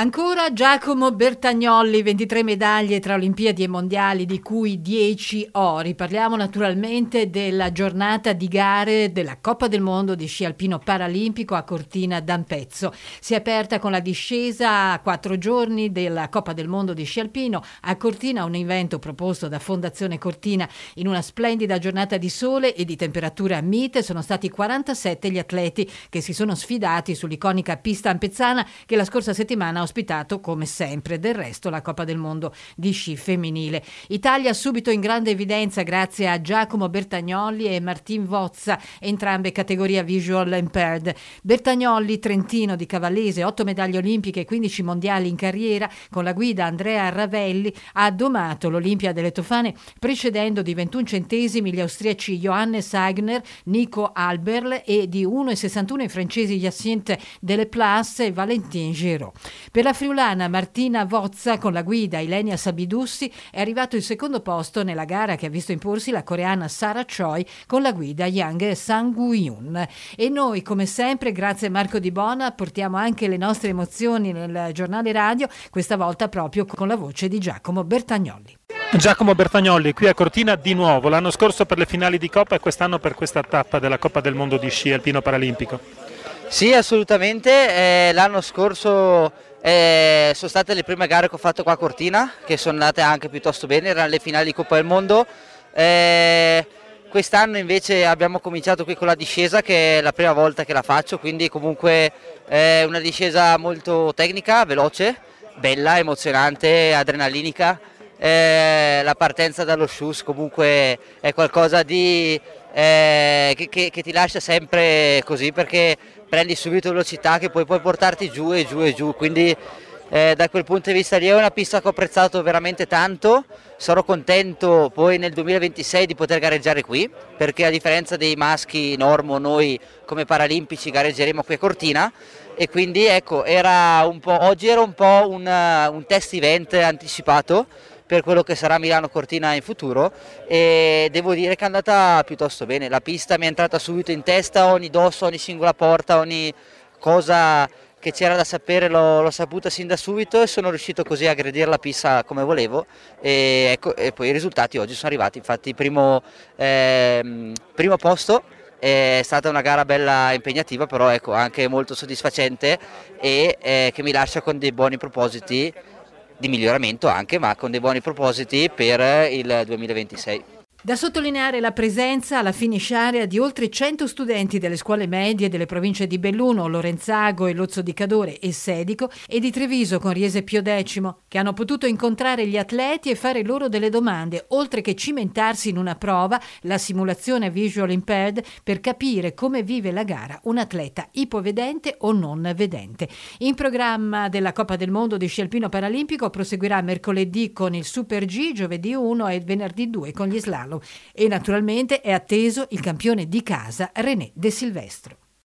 Ancora Giacomo Bertagnolli, 23 medaglie tra Olimpiadi e Mondiali, di cui 10 ori. Parliamo naturalmente della giornata di gare della Coppa del Mondo di sci alpino paralimpico a Cortina d'Ampezzo. Si è aperta con la discesa a 4 giorni della Coppa del Mondo di sci alpino a Cortina, un evento proposto da Fondazione Cortina. In una splendida giornata di sole e di temperatura mite sono stati 47 gli atleti che si sono sfidati sull'iconica pista ampezzana che la scorsa settimana ha ospitato come sempre del resto la Coppa del Mondo di sci femminile. Italia subito in grande evidenza grazie a Giacomo Bertagnolli e Martin Vozza, entrambe categoria visual impaired. Bertagnolli, trentino di Cavallese, 8 medaglie olimpiche e 15 mondiali in carriera, con la guida Andrea Ravelli ha domato l'Olimpia delle Tofane precedendo di 21 centesimi gli austriaci Johannes Wagner, Nico Albert e di 1,61 i francesi Jacinte Deleplasse e Valentin Giraud. Per la friulana Martina Vozza, con la guida Ilenia Sabidussi, è arrivato il secondo posto nella gara che ha visto imporsi la coreana Sara Choi con la guida Yang Sang-hyun. E noi, come sempre, grazie Marco Di Bona, portiamo anche le nostre emozioni nel giornale radio, questa volta proprio con la voce di Giacomo Bertagnolli. Giacomo Bertagnolli qui a Cortina di nuovo, l'anno scorso per le finali di Coppa e quest'anno per questa tappa della Coppa del Mondo di sci alpino paralimpico. Sì, assolutamente, l'anno scorso sono state le prime gare che ho fatto qua a Cortina, che sono andate anche piuttosto bene, erano le finali di Coppa del Mondo. Quest'anno invece abbiamo cominciato qui con la discesa, che è la prima volta che la faccio, quindi comunque è una discesa molto tecnica, veloce, bella, emozionante, adrenalinica. La partenza dallo Schuss comunque è qualcosa di che ti lascia sempre così, perché prendi subito velocità che poi puoi portarti giù e giù e giù, quindi da quel punto di vista lì è una pista che ho apprezzato veramente tanto. Sarò contento poi nel 2026 di poter gareggiare qui, perché a differenza dei maschi normo noi come paralimpici gareggeremo qui a Cortina, e quindi ecco, oggi era un po' un test event anticipato per quello che sarà Milano-Cortina in futuro, e devo dire che è andata piuttosto bene. La pista mi è entrata subito in testa, ogni dosso, ogni singola porta, ogni cosa che c'era da sapere l'ho saputa sin da subito, e sono riuscito così a aggredire la pista come volevo, e ecco, e poi i risultati oggi sono arrivati. Infatti primo posto, è stata una gara bella impegnativa, però ecco anche molto soddisfacente, e che mi lascia con dei buoni propositi di miglioramento anche, ma con dei buoni propositi per il 2026. Da sottolineare la presenza alla finish area di oltre 100 studenti delle scuole medie delle province di Belluno, Lorenzago e Lozzo di Cadore e Sedico, e di Treviso con Riese Pio X, che hanno potuto incontrare gli atleti e fare loro delle domande, oltre che cimentarsi in una prova, la simulazione visual impaired, per capire come vive la gara un atleta ipovedente o non vedente. In programma della Coppa del Mondo di sci alpino paralimpico proseguirà mercoledì con il Super G, giovedì 1 e venerdì 2 con gli slalom. E naturalmente è atteso il campione di casa René De Silvestro.